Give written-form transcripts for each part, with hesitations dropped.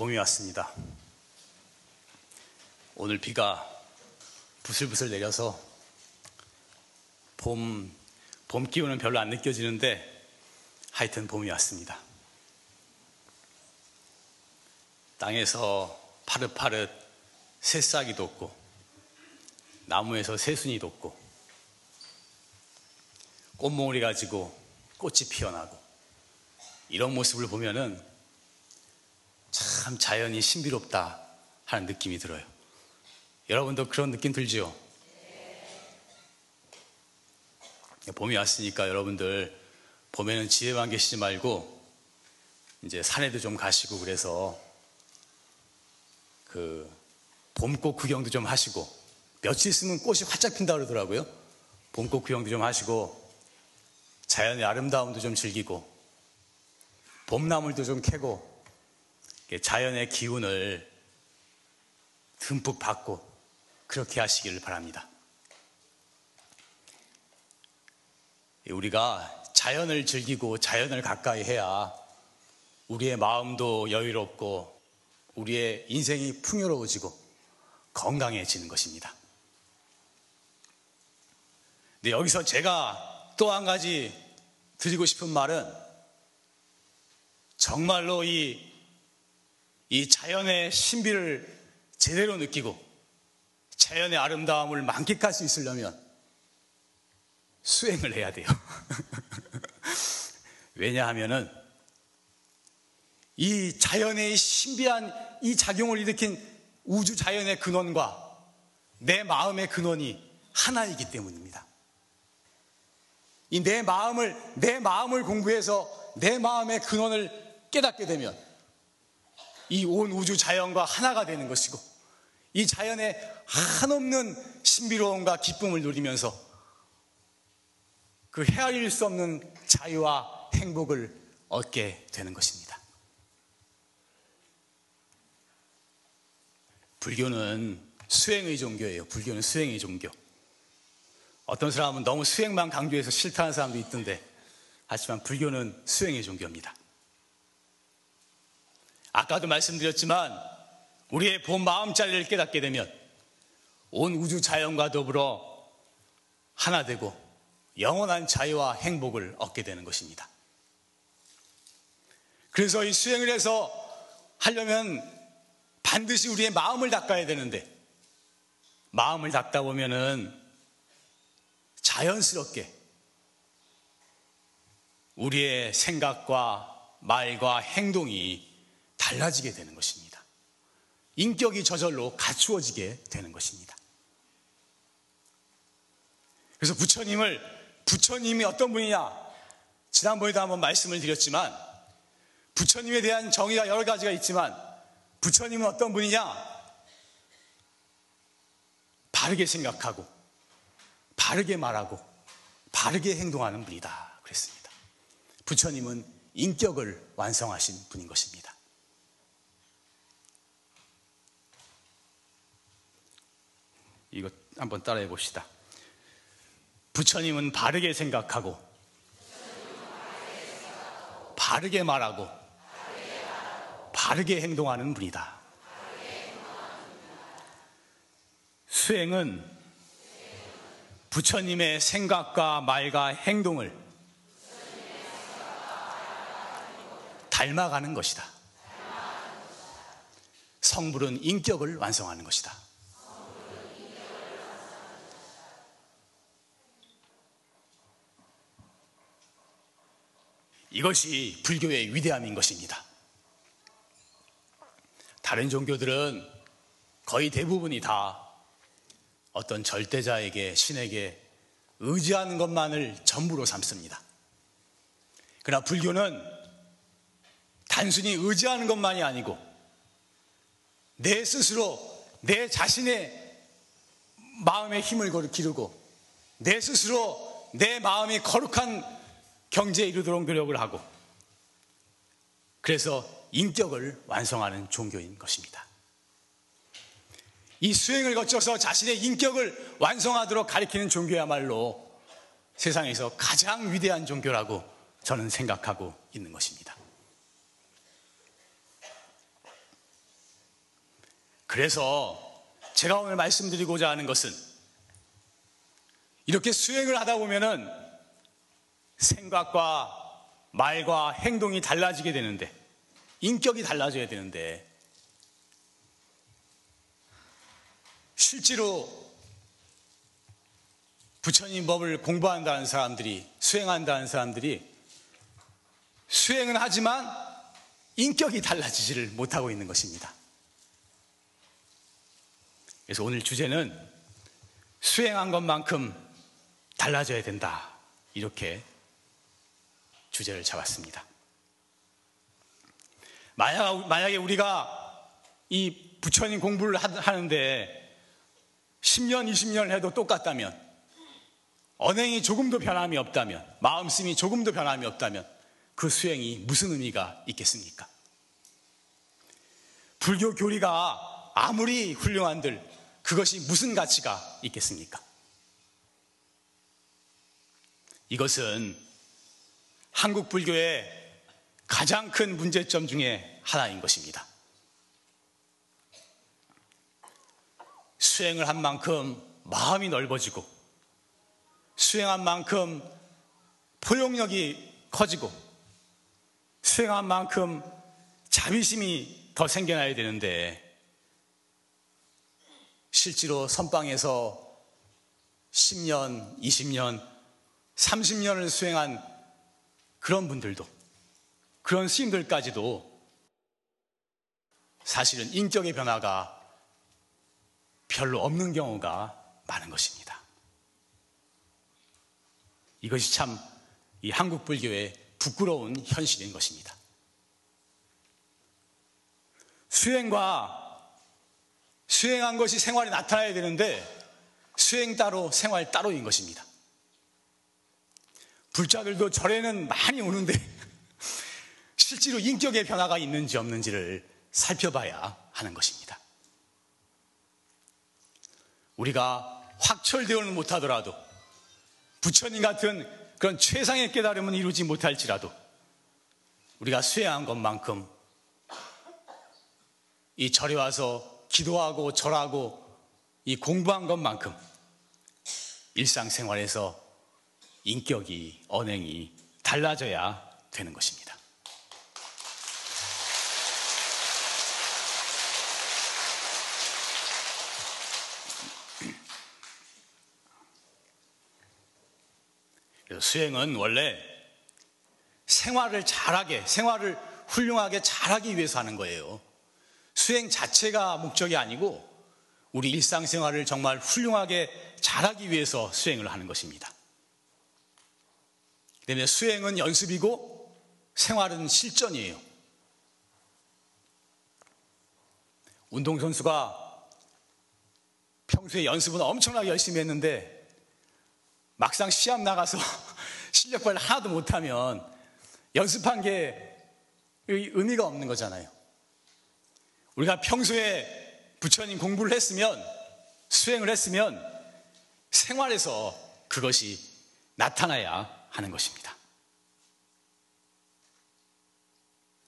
봄이 왔습니다. 오늘 비가 부슬부슬 내려서 봄 기운은 별로 안 느껴지는데 하여튼 봄이 왔습니다. 땅에서 파릇파릇 새싹이 돋고 나무에서 새순이 돋고 꽃몽우리 가지고 꽃이 피어나고 이런 모습을 보면은 참 자연이 신비롭다 하는 느낌이 들어요. 여러분도 그런 느낌 들지요? 봄이 왔으니까 여러분들 봄에는 집에만 계시지 말고 이제 산에도 좀 가시고 그래서 그 봄꽃 구경도 좀 하시고 며칠 있으면 꽃이 활짝 핀다 그러더라고요. 봄꽃 구경도 좀 하시고 자연의 아름다움도 좀 즐기고 봄나물도 좀 캐고 자연의 기운을 듬뿍 받고 그렇게 하시기를 바랍니다. 우리가 자연을 즐기고 자연을 가까이 해야 우리의 마음도 여유롭고 우리의 인생이 풍요로워지고 건강해지는 것입니다. 근데 여기서 제가 또 한 가지 드리고 싶은 말은 정말로 이 자연의 신비를 제대로 느끼고 자연의 아름다움을 만끽할 수 있으려면 수행을 해야 돼요. 왜냐하면은 이 자연의 신비한 이 작용을 일으킨 우주 자연의 근원과 내 마음의 근원이 하나이기 때문입니다. 이 내 마음을 공부해서 내 마음의 근원을 깨닫게 되면 이 온 우주 자연과 하나가 되는 것이고 이 자연의 한없는 신비로움과 기쁨을 누리면서 그 헤아릴 수 없는 자유와 행복을 얻게 되는 것입니다. 불교는 수행의 종교예요. 불교는 수행의 종교. 어떤 사람은 너무 수행만 강조해서 싫다는 사람도 있던데 하지만 불교는 수행의 종교입니다. 아까도 말씀드렸지만 우리의 본 마음자리를 깨닫게 되면 온 우주 자연과 더불어 하나 되고 영원한 자유와 행복을 얻게 되는 것입니다. 그래서 이 수행을 해서 하려면 반드시 우리의 마음을 닦아야 되는데 마음을 닦다 보면은 자연스럽게 우리의 생각과 말과 행동이 달라지게 되는 것입니다. 인격이 저절로 갖추어지게 되는 것입니다. 그래서 부처님이 어떤 분이냐? 지난번에도 한번 말씀을 드렸지만 부처님에 대한 정의가 여러 가지가 있지만 부처님은 어떤 분이냐? 바르게 생각하고 바르게 말하고 바르게 행동하는 분이다 그랬습니다. 부처님은 인격을 완성하신 분인 것입니다. 이거 한번 따라해 봅시다. 부처님은 바르게 생각하고 바르게 말하고 바르게 행동하는 분이다. 수행은 부처님의 생각과 말과 행동을 닮아가는 것이다. 성불은 인격을 완성하는 것이다. 이것이 불교의 위대함인 것입니다. 다른 종교들은 거의 대부분이 다 어떤 절대자에게 신에게 의지하는 것만을 전부로 삼습니다. 그러나 불교는 단순히 의지하는 것만이 아니고 내 스스로 내 자신의 마음의 힘을 기르고 내 스스로 내 마음이 거룩한 경제에 이르도록 노력을 하고 그래서 인격을 완성하는 종교인 것입니다. 이 수행을 거쳐서 자신의 인격을 완성하도록 가리키는 종교야말로 세상에서 가장 위대한 종교라고 저는 생각하고 있는 것입니다. 그래서 제가 오늘 말씀드리고자 하는 것은 이렇게 수행을 하다 보면은 생각과 말과 행동이 달라지게 되는데, 인격이 달라져야 되는데, 실제로 부처님 법을 공부한다는 사람들이, 수행한다는 사람들이 수행은 하지만 인격이 달라지지를 못하고 있는 것입니다. 그래서 오늘 주제는 수행한 것만큼 달라져야 된다, 이렇게 주제를 잡았습니다. 만약에 우리가 이 부처님 공부를 하는데 10년, 20년을 해도 똑같다면, 언행이 조금도 변함이 없다면, 마음씀이 조금도 변함이 없다면 그 수행이 무슨 의미가 있겠습니까? 불교 교리가 아무리 훌륭한들 그것이 무슨 가치가 있겠습니까? 이것은 한국 불교의 가장 큰 문제점 중에 하나인 것입니다. 수행을 한 만큼 마음이 넓어지고, 수행한 만큼 포용력이 커지고, 수행한 만큼 자비심이 더 생겨나야 되는데, 실제로 선방에서 10년, 20년, 30년을 수행한 그런 분들도, 그런 스님들까지도 사실은 인격의 변화가 별로 없는 경우가 많은 것입니다. 이것이 참 이 한국 불교의 부끄러운 현실인 것입니다. 수행과 수행한 것이 생활에 나타나야 되는데 수행 따로 생활 따로인 것입니다. 불자들도 절에는 많이 오는데 실제로 인격의 변화가 있는지 없는지를 살펴봐야 하는 것입니다. 우리가 확철대오는 못하더라도, 부처님 같은 그런 최상의 깨달음은 이루지 못할지라도, 우리가 수행한 것만큼 이 절에 와서 기도하고 절하고 이 공부한 것만큼 일상생활에서 인격이, 언행이 달라져야 되는 것입니다. 수행은 원래 생활을 잘하게, 생활을 훌륭하게 잘하기 위해서 하는 거예요. 수행 자체가 목적이 아니고 우리 일상생활을 정말 훌륭하게 잘하기 위해서 수행을 하는 것입니다. 그다음에 수행은 연습이고 생활은 실전이에요. 운동선수가 평소에 연습은 엄청나게 열심히 했는데 막상 시합 나가서 실력 발휘 하나도 못하면 연습한 게 의미가 없는 거잖아요. 우리가 평소에 부처님 공부를 했으면, 수행을 했으면 생활에서 그것이 나타나야 하는 것입니다.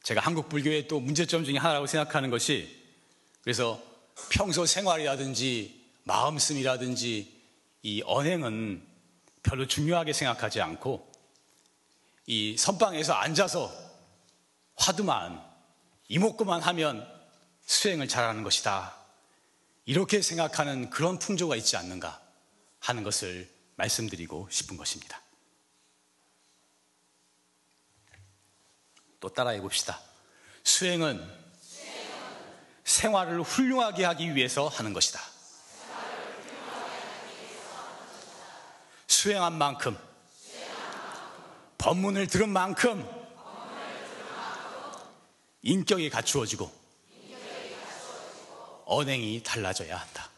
제가 한국 불교의 또 문제점 중에 하나라고 생각하는 것이, 그래서 평소 생활이라든지 마음씀이라든지 이 언행은 별로 중요하게 생각하지 않고 이 선방에서 앉아서 화두만, 이목구만 하면 수행을 잘하는 것이다, 이렇게 생각하는 그런 풍조가 있지 않는가 하는 것을 말씀드리고 싶은 것입니다. 또 따라해 봅시다. 수행은 생활을 훌륭하게 하기 위해서 하는 것이다. 수행한 만큼, 법문을 들은 만큼 인격이 갖추어지고 언행이 달라져야 한다.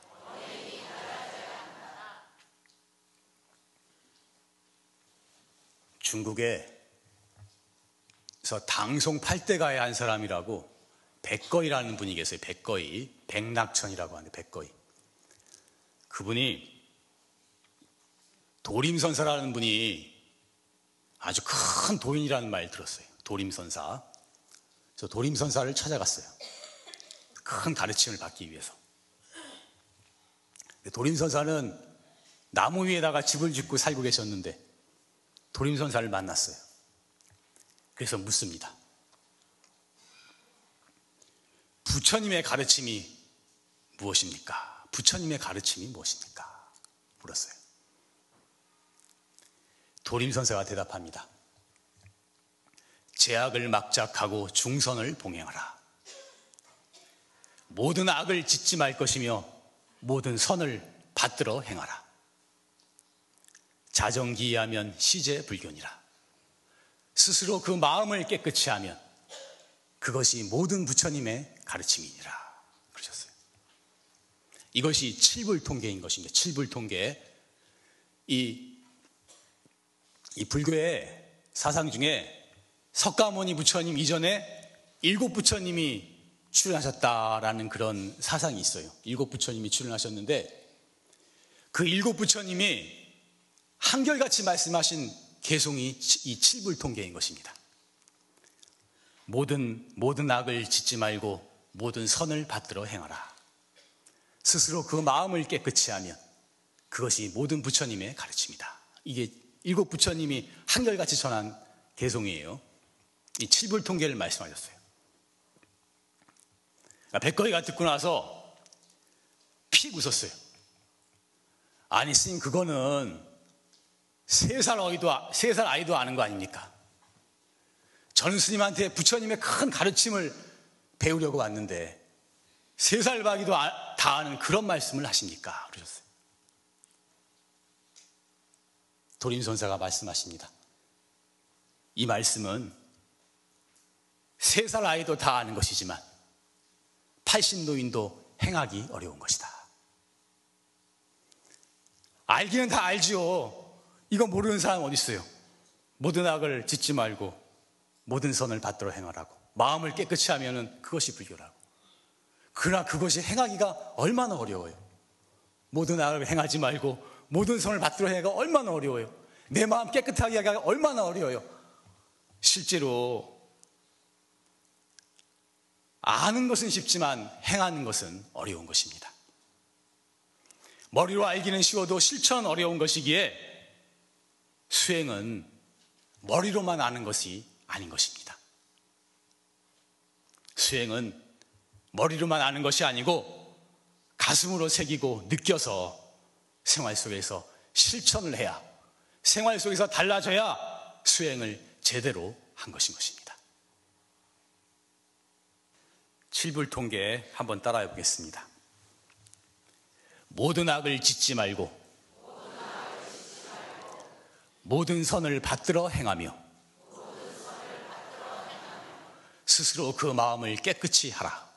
중국에서 당송 8대가의 한 사람이라고 백거이라는 분이 계세요. 백거이, 백낙천이라고 하는데 백거이. 그분이 도림선사라는 분이 아주 큰 도인이라는 말 들었어요. 도림선사. 저 도림선사를 찾아갔어요. 큰 가르침을 받기 위해서. 도림선사는 나무 위에다가 집을 짓고 살고 계셨는데 도림선사를 만났어요. 그래서 묻습니다. 부처님의 가르침이 무엇입니까? 부처님의 가르침이 무엇입니까? 물었어요. 도림선사가 대답합니다. 제악을 막작하고 중선을 봉행하라. 모든 악을 짓지 말 것이며 모든 선을 받들어 행하라. 자정기이하면 시제불견이라. 스스로 그 마음을 깨끗이 하면 그것이 모든 부처님의 가르침이니라. 그러셨어요. 이것이 칠불통계인 것입니다. 칠불통계. 이 불교의 사상 중에 석가모니 부처님 이전에 7 부처님이 출연하셨다라는 그런 사상이 있어요. 7 부처님이 출연하셨는데 그 7 부처님이 한결같이 말씀하신 개송이 이 7불통계인 것입니다. 모든 악을 짓지 말고 모든 선을 받들어 행하라. 스스로 그 마음을 깨끗이 하면 그것이 모든 부처님의 가르침이다. 이게 7 부처님이 한결같이 전한 개송이에요. 이 7불통계를 말씀하셨어요. 백거이가 듣고 나서 픽 웃었어요. 아니 스님, 그거는 3살 아이도 아는 거 아닙니까? 저는 스님한테 부처님의 큰 가르침을 배우려고 왔는데 3살 박이도 다 아는 그런 말씀을 하십니까? 그러셨어요. 도림선사가 말씀하십니다. 이 말씀은 3살 아이도 다 아는 것이지만 80노인도 행하기 어려운 것이다. 알기는 다 알지요. 이거 모르는 사람 어디 있어요? 모든 악을 짓지 말고 모든 선을 받들어 행하라고, 마음을 깨끗이 하면은 그것이 불교라고. 그러나 그것이 행하기가 얼마나 어려워요. 모든 악을 행하지 말고 모든 선을 받들어 행하기가 얼마나 어려워요. 내 마음 깨끗하게 하기가 얼마나 어려워요. 실제로 아는 것은 쉽지만 행하는 것은 어려운 것입니다. 머리로 알기는 쉬워도 실천 어려운 것이기에 수행은 머리로만 아는 것이 아닌 것입니다. 수행은 머리로만 아는 것이 아니고 가슴으로 새기고 느껴서 생활 속에서 실천을 해야, 생활 속에서 달라져야 수행을 제대로 한 것인 것입니다. 7불통계 한번 따라해 보겠습니다. 모든 악을 짓지 말고 모든 선을 받들어 행하며 스스로 그 마음을 깨끗이 하라.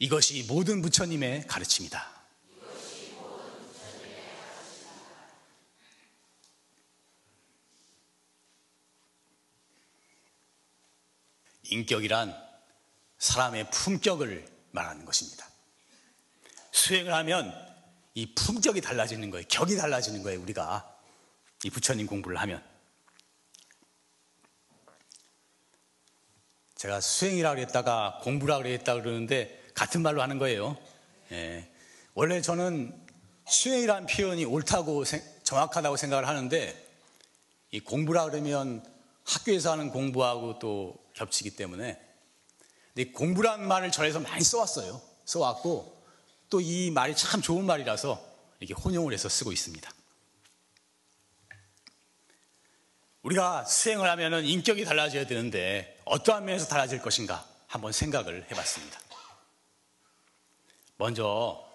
이것이 모든 부처님의 가르침이다. 인격이란 사람의 품격을 말하는 것입니다. 수행을 하면 이 품격이 달라지는 거예요. 격이 달라지는 거예요. 우리가 이 부처님 공부를 하면. 제가 수행이라고 했다가 공부라고 했다 그러는데 같은 말로 하는 거예요. 예. 원래 저는 수행이라는 표현이 옳다고 정확하다고 생각을 하는데 이 공부라 그러면 학교에서 하는 공부하고 또 겹치기 때문에, 근데 공부라는 말을 절에서 많이 써왔어요. 써왔고 또 이 말이 참 좋은 말이라서 이렇게 혼용을 해서 쓰고 있습니다. 우리가 수행을 하면은 인격이 달라져야 되는데 어떠한 면에서 달라질 것인가 한번 생각을 해봤습니다. 먼저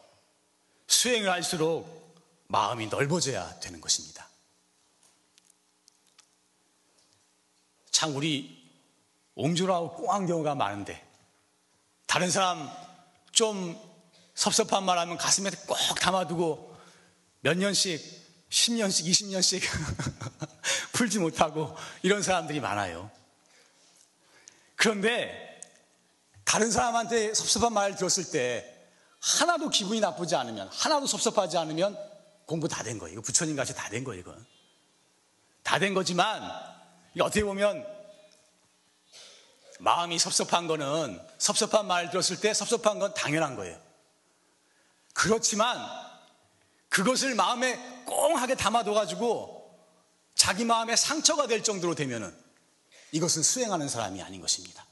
수행을 할수록 마음이 넓어져야 되는 것입니다. 참 우리 옹졸하고 꽁한 경우가 많은데 다른 사람 좀 섭섭한 말 하면 가슴에 꼭 담아두고 몇 년씩, 10년씩, 20년씩 풀지 못하고 이런 사람들이 많아요. 그런데 다른 사람한테 섭섭한 말을 들었을 때 하나도 기분이 나쁘지 않으면, 하나도 섭섭하지 않으면 공부 다 된 거예요. 부처님같이 다 된 거예요. 이건 다 된 거지만 어떻게 보면 마음이 섭섭한 거는, 섭섭한 말 들었을 때 섭섭한 건 당연한 거예요. 그렇지만 그것을 마음에 꽁하게 담아둬가지고 자기 마음에 상처가 될 정도로 되면은 이것은 수행하는 사람이 아닌 것입니다.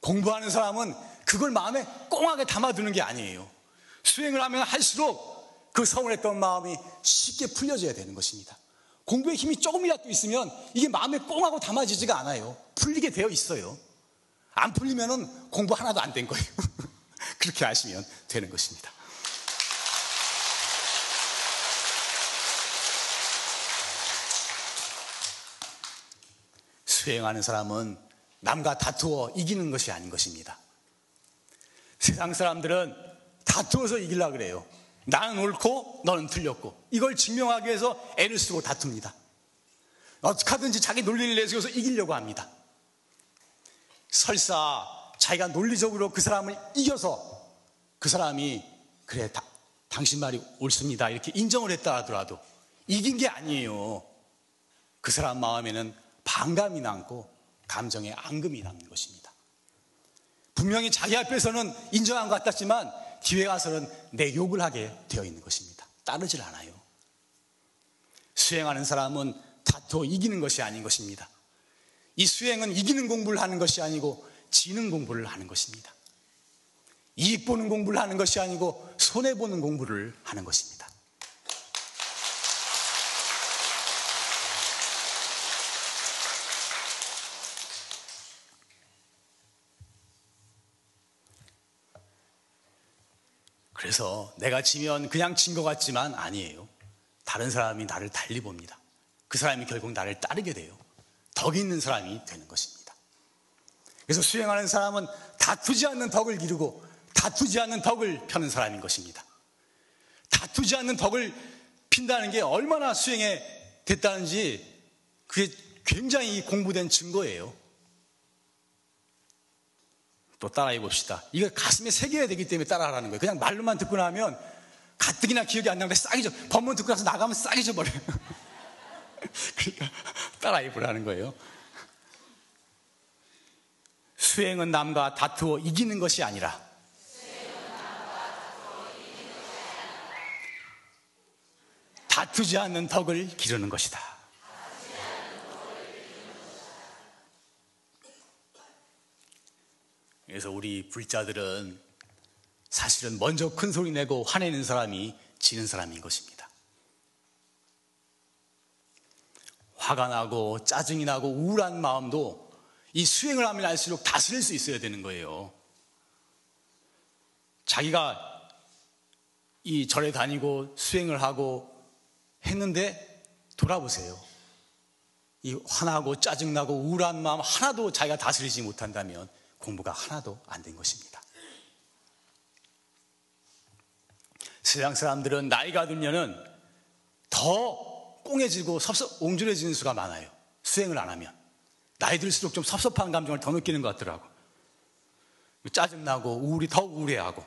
공부하는 사람은 그걸 마음에 꽁하게 담아두는 게 아니에요. 수행을 하면 할수록 그 서운했던 마음이 쉽게 풀려져야 되는 것입니다. 공부의 힘이 조금이라도 있으면 이게 마음에 꽁하고 담아지지가 않아요. 풀리게 되어 있어요. 안 풀리면은 공부 하나도 안 된 거예요. 그렇게 아시면 되는 것입니다. 수행하는 사람은 남과 다투어 이기는 것이 아닌 것입니다. 세상 사람들은 다투어서 이기려고 그래요. 나는 옳고 너는 틀렸고, 이걸 증명하기 위해서 애를 쓰고 다툽니다. 어떻게 하든지 자기 논리를 내세워서 이기려고 합니다. 설사 자기가 논리적으로 그 사람을 이겨서 그 사람이 그래 당신 말이 옳습니다 이렇게 인정을 했다 하더라도 이긴 게 아니에요. 그 사람 마음에는 반감이 남고 감정의 앙금이 남는 것입니다. 분명히 자기 앞에서는 인정한 것 같았지만 기회가 와서는 내 욕을 하게 되어 있는 것입니다. 따르질 않아요. 수행하는 사람은 다투어 이기는 것이 아닌 것입니다. 이 수행은 이기는 공부를 하는 것이 아니고 지는 공부를 하는 것입니다. 이익 보는 공부를 하는 것이 아니고 손해보는 공부를 하는 것입니다. 그래서 내가 지면 그냥 진 것 같지만 아니에요. 다른 사람이 나를 달리 봅니다. 그 사람이 결국 나를 따르게 돼요. 덕이 있는 사람이 되는 것입니다. 그래서 수행하는 사람은 다투지 않는 덕을 기르고 다투지 않는 덕을 펴는 사람인 것입니다. 다투지 않는 덕을 핀다는 게 얼마나 수행에 됐다는지 그게 굉장히 공부된 증거예요. 또 따라해 봅시다. 이거 가슴에 새겨야 되기 때문에 따라하라는 거예요. 그냥 말로만 듣고 나면 가뜩이나 기억이 안 나는데 싹 잊어. 법문 듣고 나서 나가면 싹 잊어버려요. 그러니까 따라해 보라는 거예요. 수행은 남과 다투어 이기는 것이 아니라 다투지 않는 덕을 기르는 것이다. 그래서 우리 불자들은 사실은 먼저 큰 소리 내고 화내는 사람이 지는 사람인 것입니다. 화가 나고 짜증이 나고 우울한 마음도 이 수행을 하면 할수록 다스릴 수 있어야 되는 거예요. 자기가 이 절에 다니고 수행을 하고 했는데 돌아보세요. 이 화나고 짜증나고 우울한 마음 하나도 자기가 다스리지 못한다면 공부가 하나도 안 된 것입니다. 세상 사람들은 나이가 들면은 더 꽁해지고 옹졸해지는 수가 많아요. 수행을 안 하면 나이 들수록 좀 섭섭한 감정을 더 느끼는 것 같더라고. 짜증나고 우울이 더 우울해하고.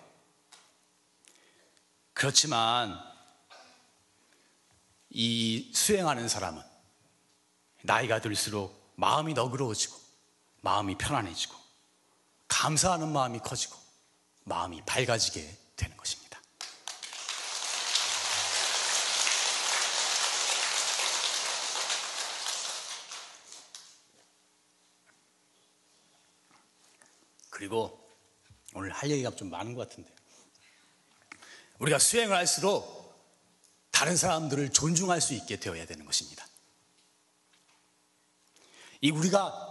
그렇지만 이 수행하는 사람은 나이가 들수록 마음이 너그러워지고 마음이 편안해지고 감사하는 마음이 커지고 마음이 밝아지게 되는 것입니다. 그리고 오늘 할 얘기가 좀 많은 것 같은데, 우리가 수행을 할수록 다른 사람들을 존중할 수 있게 되어야 되는 것입니다. 이 우리가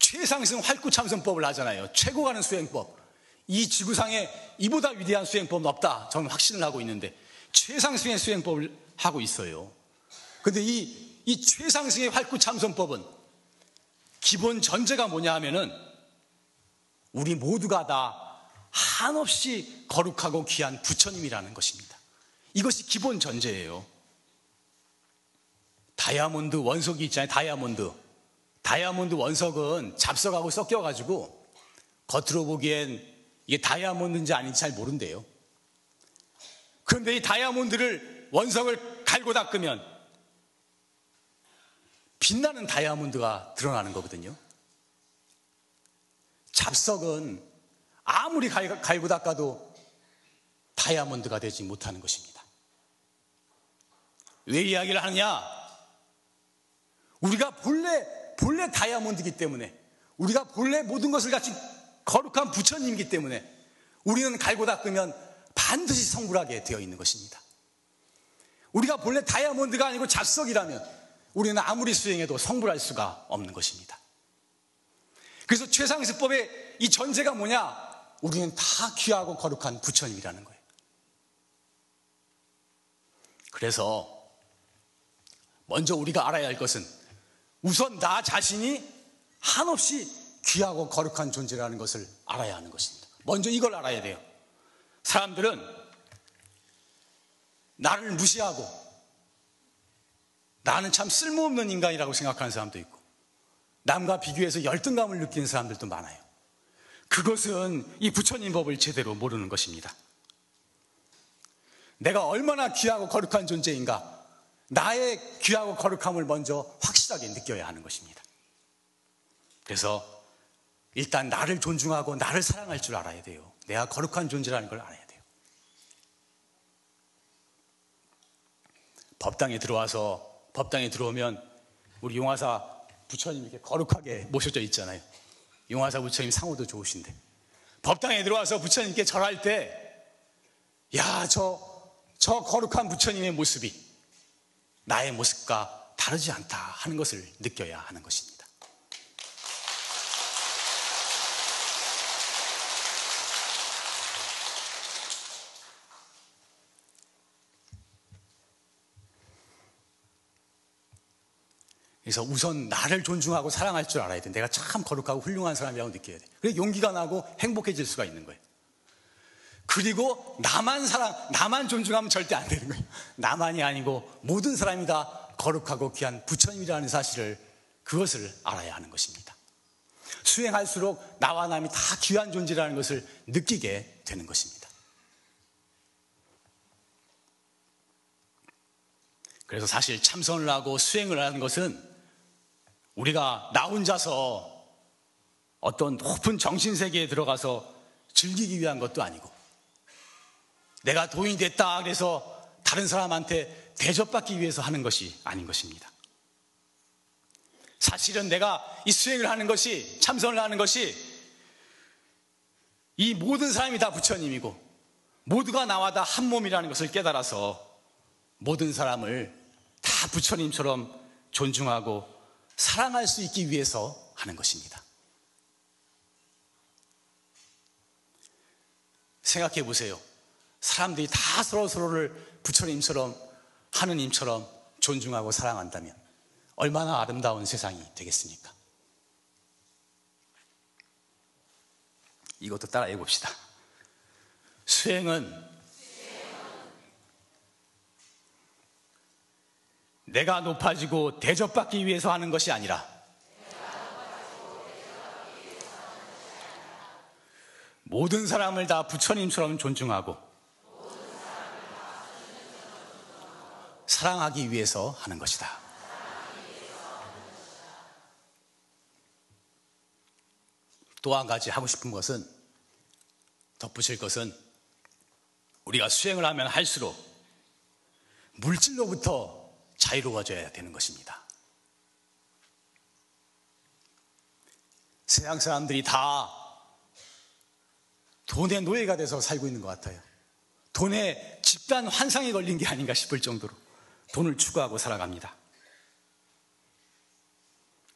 최상승 활구참선법을 하잖아요. 최고 가는 수행법. 이 지구상에 이보다 위대한 수행법은 없다. 저는 확신을 하고 있는데 최상승의 수행법을 하고 있어요. 그런데 이 최상승의 활구참선법은 기본 전제가 뭐냐 하면은 우리 모두가 다 한없이 거룩하고 귀한 부처님이라는 것입니다. 이것이 기본 전제예요. 다이아몬드 원석이 있잖아요. 다이아몬드 원석은 잡석하고 섞여가지고 겉으로 보기엔 이게 다이아몬드인지 아닌지 잘 모른대요. 그런데 이 다이아몬드를 원석을 갈고 닦으면 빛나는 다이아몬드가 드러나는 거거든요. 잡석은 아무리 갈고 닦아도 다이아몬드가 되지 못하는 것입니다. 왜 이야기를 하느냐? 우리가 본래 다이아몬드이기 때문에, 우리가 본래 모든 것을 갖춘 거룩한 부처님이기 때문에 우리는 갈고 닦으면 반드시 성불하게 되어 있는 것입니다. 우리가 본래 다이아몬드가 아니고 잡석이라면 우리는 아무리 수행해도 성불할 수가 없는 것입니다. 그래서 최상승법의 이 전제가 뭐냐? 우리는 다 귀하고 거룩한 부처님이라는 거예요. 그래서 먼저 우리가 알아야 할 것은 우선 나 자신이 한없이 귀하고 거룩한 존재라는 것을 알아야 하는 것입니다. 먼저 이걸 알아야 돼요. 사람들은 나를 무시하고 나는 참 쓸모없는 인간이라고 생각하는 사람도 있고 남과 비교해서 열등감을 느끼는 사람들도 많아요. 그것은 이 부처님 법을 제대로 모르는 것입니다. 내가 얼마나 귀하고 거룩한 존재인가, 나의 귀하고 거룩함을 먼저 확실하게 느껴야 하는 것입니다. 그래서 일단 나를 존중하고 나를 사랑할 줄 알아야 돼요. 내가 거룩한 존재라는 걸 알아야 돼요. 법당에 들어오면 우리 용화사 부처님 이렇게 거룩하게 모셔져 있잖아요. 용화사 부처님 상호도 좋으신데 법당에 들어와서 부처님께 절할 때, 야, 저 거룩한 부처님의 모습이 나의 모습과 다르지 않다 하는 것을 느껴야 하는 것입니다. 그래서 우선 나를 존중하고 사랑할 줄 알아야 돼. 내가 참 거룩하고 훌륭한 사람이라고 느껴야 돼. 그래서 용기가 나고 행복해질 수가 있는 거예요. 그리고 나만 존중하면 절대 안 되는 거예요. 나만이 아니고 모든 사람이 다 거룩하고 귀한 부처님이라는 사실을, 그것을 알아야 하는 것입니다. 수행할수록 나와 남이 다 귀한 존재라는 것을 느끼게 되는 것입니다. 그래서 사실 참선을 하고 수행을 하는 것은 우리가 나 혼자서 어떤 높은 정신세계에 들어가서 즐기기 위한 것도 아니고, 내가 도인이 됐다 그래서 다른 사람한테 대접받기 위해서 하는 것이 아닌 것입니다. 사실은 내가 이 수행을 하는 것이, 참선을 하는 것이, 이 모든 사람이 다 부처님이고 모두가 나와 다 한 몸이라는 것을 깨달아서 모든 사람을 다 부처님처럼 존중하고 사랑할 수 있기 위해서 하는 것입니다. 생각해 보세요. 사람들이 다 서로서로를 부처님처럼, 하느님처럼 존중하고 사랑한다면 얼마나 아름다운 세상이 되겠습니까? 이것도 따라해 봅시다. 수행은 내가 높아지고 대접받기 위해서 하는 것이 아니라 모든 사람을 다 부처님처럼 존중하고 사랑하기 위해서 하는 것이다. 또 한 가지 하고 싶은 것은, 덧붙일 것은, 우리가 수행을 하면 할수록 물질로부터 자유로워져야 되는 것입니다. 세상 사람들이 다 돈의 노예가 돼서 살고 있는 것 같아요. 돈의 집단 환상에 걸린 게 아닌가 싶을 정도로 돈을 추구하고 살아갑니다.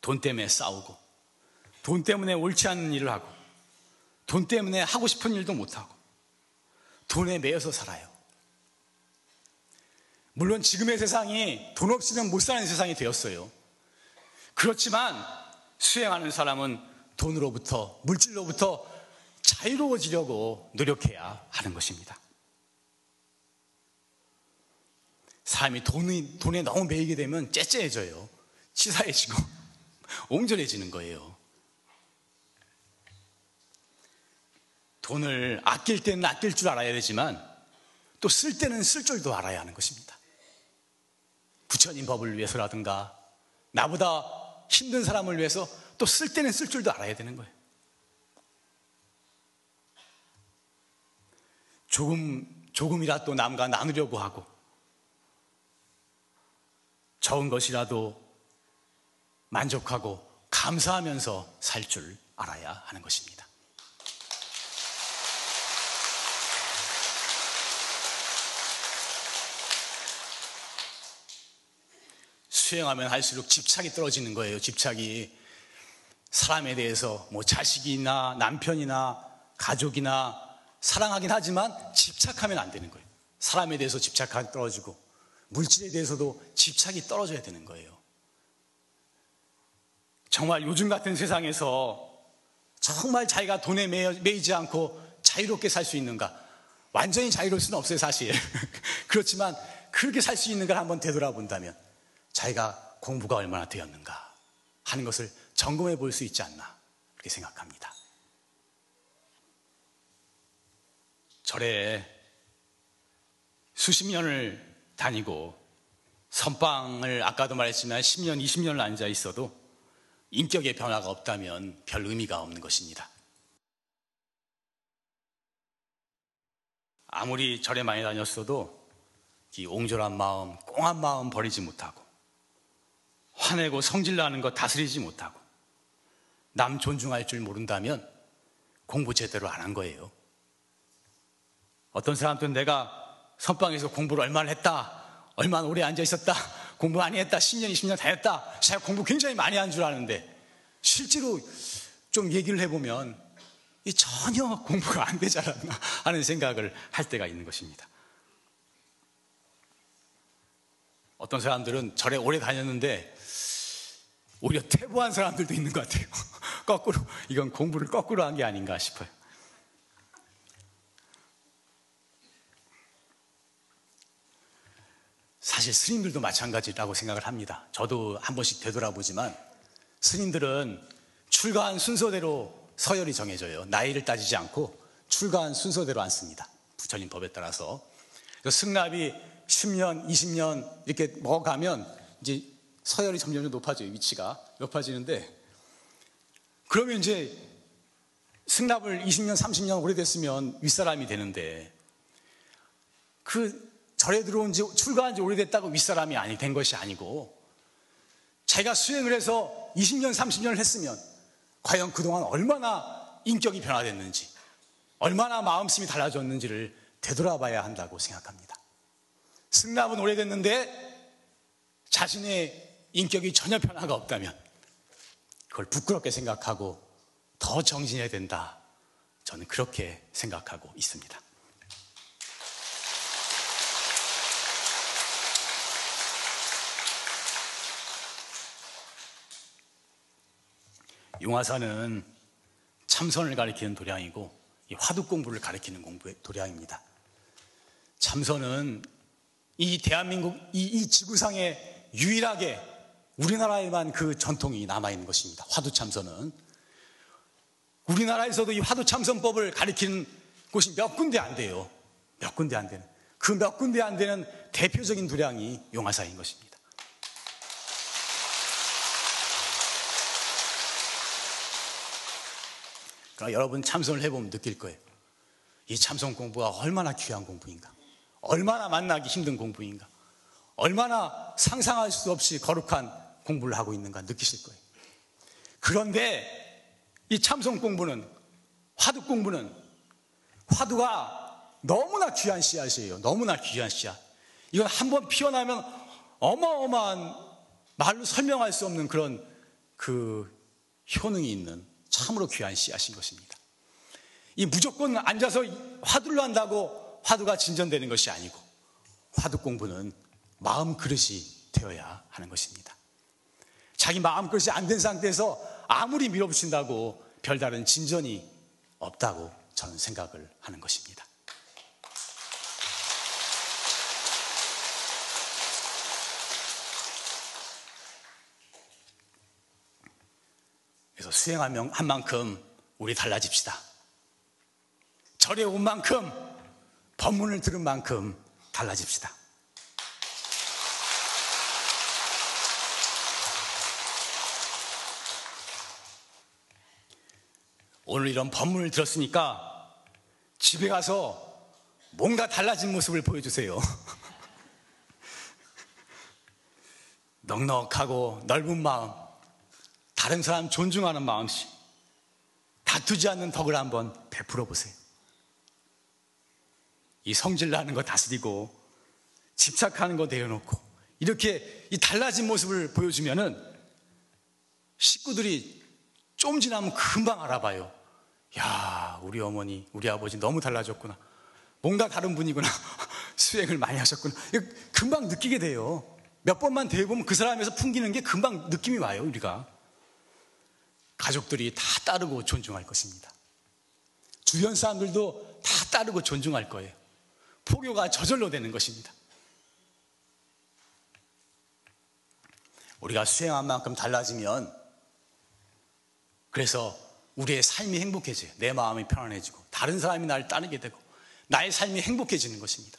돈 때문에 싸우고, 돈 때문에 옳지 않은 일을 하고, 돈 때문에 하고 싶은 일도 못하고, 돈에 매여서 살아요. 물론 지금의 세상이 돈 없이는 못 사는 세상이 되었어요. 그렇지만 수행하는 사람은 돈으로부터, 물질로부터 자유로워지려고 노력해야 하는 것입니다. 사람이 돈에 너무 매이게 되면 째째해져요. 치사해지고 옹졸해지는 거예요. 돈을 아낄 때는 아낄 줄 알아야 되지만 또 쓸 때는 쓸 줄도 알아야 하는 것입니다. 부처님 법을 위해서라든가 나보다 힘든 사람을 위해서 또 쓸 때는 쓸 줄도 알아야 되는 거예요. 조금이라도 남과 나누려고 하고, 적은 것이라도 만족하고 감사하면서 살 줄 알아야 하는 것입니다. 수행하면 할수록 집착이 떨어지는 거예요. 집착이 사람에 대해서 뭐 자식이나 남편이나 가족이나 사랑하긴 하지만 집착하면 안 되는 거예요. 사람에 대해서 집착이 떨어지고 물질에 대해서도 집착이 떨어져야 되는 거예요. 정말 요즘 같은 세상에서 정말 자기가 돈에 매이지 않고 자유롭게 살 수 있는가? 완전히 자유로울 수는 없어요, 사실. 그렇지만 그렇게 살 수 있는가를 한번 되돌아본다면 자기가 공부가 얼마나 되었는가 하는 것을 점검해 볼 수 있지 않나 그렇게 생각합니다. 절에 수십 년을 다니고 선방을 아까도 말했지만 10년, 20년을 앉아 있어도 인격의 변화가 없다면 별 의미가 없는 것입니다. 아무리 절에 많이 다녔어도 이 옹졸한 마음, 꽁한 마음 버리지 못하고 화내고 성질나는 거 다스리지 못하고 남 존중할 줄 모른다면 공부 제대로 안 한 거예요. 어떤 사람들은 내가 선방에서 공부를 얼마나 했다, 얼마나 오래 앉아 있었다, 공부 많이 했다, 10년, 20년 다 했다, 제가 공부 굉장히 많이 한 줄 아는데 실제로 좀 얘기를 해보면 전혀 공부가 안 되지 않았나 하는 생각을 할 때가 있는 것입니다. 어떤 사람들은 절에 오래 다녔는데 오히려 퇴보한 사람들도 있는 것 같아요. 거꾸로, 이건 공부를 거꾸로 한 게 아닌가 싶어요. 사실 스님들도 마찬가지라고 생각을 합니다. 저도 한 번씩 되돌아보지만 스님들은 출가한 순서대로 서열이 정해져요. 나이를 따지지 않고 출가한 순서대로 앉습니다. 부처님 법에 따라서. 승납이 10년, 20년 이렇게 먹어가면 이제 서열이 점점 높아져요. 위치가 높아지는데, 그러면 이제 승납을 20년, 30년 오래됐으면 윗사람이 되는데, 그 절에 들어온 지, 출가한 지 오래됐다고 윗사람이 된 것이 아니고, 제가 수행을 해서 20년, 30년을 했으면 과연 그동안 얼마나 인격이 변화됐는지, 얼마나 마음씀이 달라졌는지를 되돌아봐야 한다고 생각합니다. 승납은 오래됐는데 자신의 인격이 전혀 변화가 없다면 그걸 부끄럽게 생각하고 더 정진해야 된다, 저는 그렇게 생각하고 있습니다. 용화사는 참선을 가리키는 도량이고 화두 공부를 가리키는 공부의 도량입니다. 참선은 이 대한민국, 이 지구상에 유일하게 우리나라에만 그 전통이 남아있는 것입니다. 화두 참선은 우리나라에서도 이 화두 참선법을 가리키는 곳이 몇 군데 안 돼요. 몇 군데 안 되는, 그 몇 군데 안 되는 대표적인 도량이 용화사인 것입니다. 여러분 참선을 해보면 느낄 거예요. 이 참선 공부가 얼마나 귀한 공부인가, 얼마나 만나기 힘든 공부인가, 얼마나 상상할 수 없이 거룩한 공부를 하고 있는가 느끼실 거예요. 그런데 이 참선 공부는, 화두 공부는, 화두가 너무나 귀한 씨앗이에요. 너무나 귀한 씨앗. 이건 한번 피어나면 어마어마한, 말로 설명할 수 없는 그런 그 효능이 있는 참으로 귀한 씨앗인 것입니다. 이 무조건 앉아서 화두를 한다고 화두가 진전되는 것이 아니고, 화두 공부는 마음 그릇이 되어야 하는 것입니다. 자기 마음 그릇이 안 된 상태에서 아무리 밀어붙인다고 별다른 진전이 없다고 저는 생각을 하는 것입니다. 그래서 수행한 만큼 우리 달라집시다. 절에 온 만큼, 법문을 들은 만큼 달라집시다. 오늘 이런 법문을 들었으니까 집에 가서 뭔가 달라진 모습을 보여주세요. 넉넉하고 넓은 마음, 다른 사람 존중하는 마음씨, 다투지 않는 덕을 한번 베풀어 보세요. 이 성질나는 거 다스리고 집착하는 거 내려놓고 이렇게 이 달라진 모습을 보여주면은 식구들이 좀 지나면 금방 알아봐요. 야, 우리 어머니, 우리 아버지 너무 달라졌구나. 뭔가 다른 분이구나. 수행을 많이 하셨구나. 금방 느끼게 돼요. 몇 번만 대해보면 그 사람에서 풍기는 게 금방 느낌이 와요. 우리가 가족들이 다 따르고 존중할 것입니다. 주변 사람들도 다 따르고 존중할 거예요. 포교가 저절로 되는 것입니다. 우리가 수행한 만큼 달라지면, 그래서 우리의 삶이 행복해져요. 내 마음이 편안해지고 다른 사람이 나를 따르게 되고 나의 삶이 행복해지는 것입니다.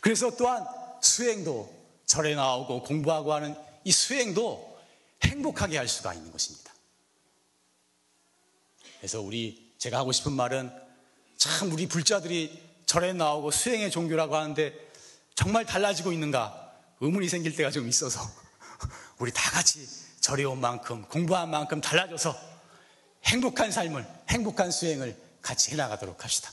그래서 또한 수행도, 절에 나오고 공부하고 하는 이 수행도 행복하게 할 수가 있는 것입니다. 그래서 제가 하고 싶은 말은, 참 우리 불자들이 절에 나오고 수행의 종교라고 하는데 정말 달라지고 있는가 의문이 생길 때가 좀 있어서, 우리 다 같이 절에 온 만큼, 공부한 만큼 달라져서 행복한 삶을, 행복한 수행을 같이 해나가도록 합시다.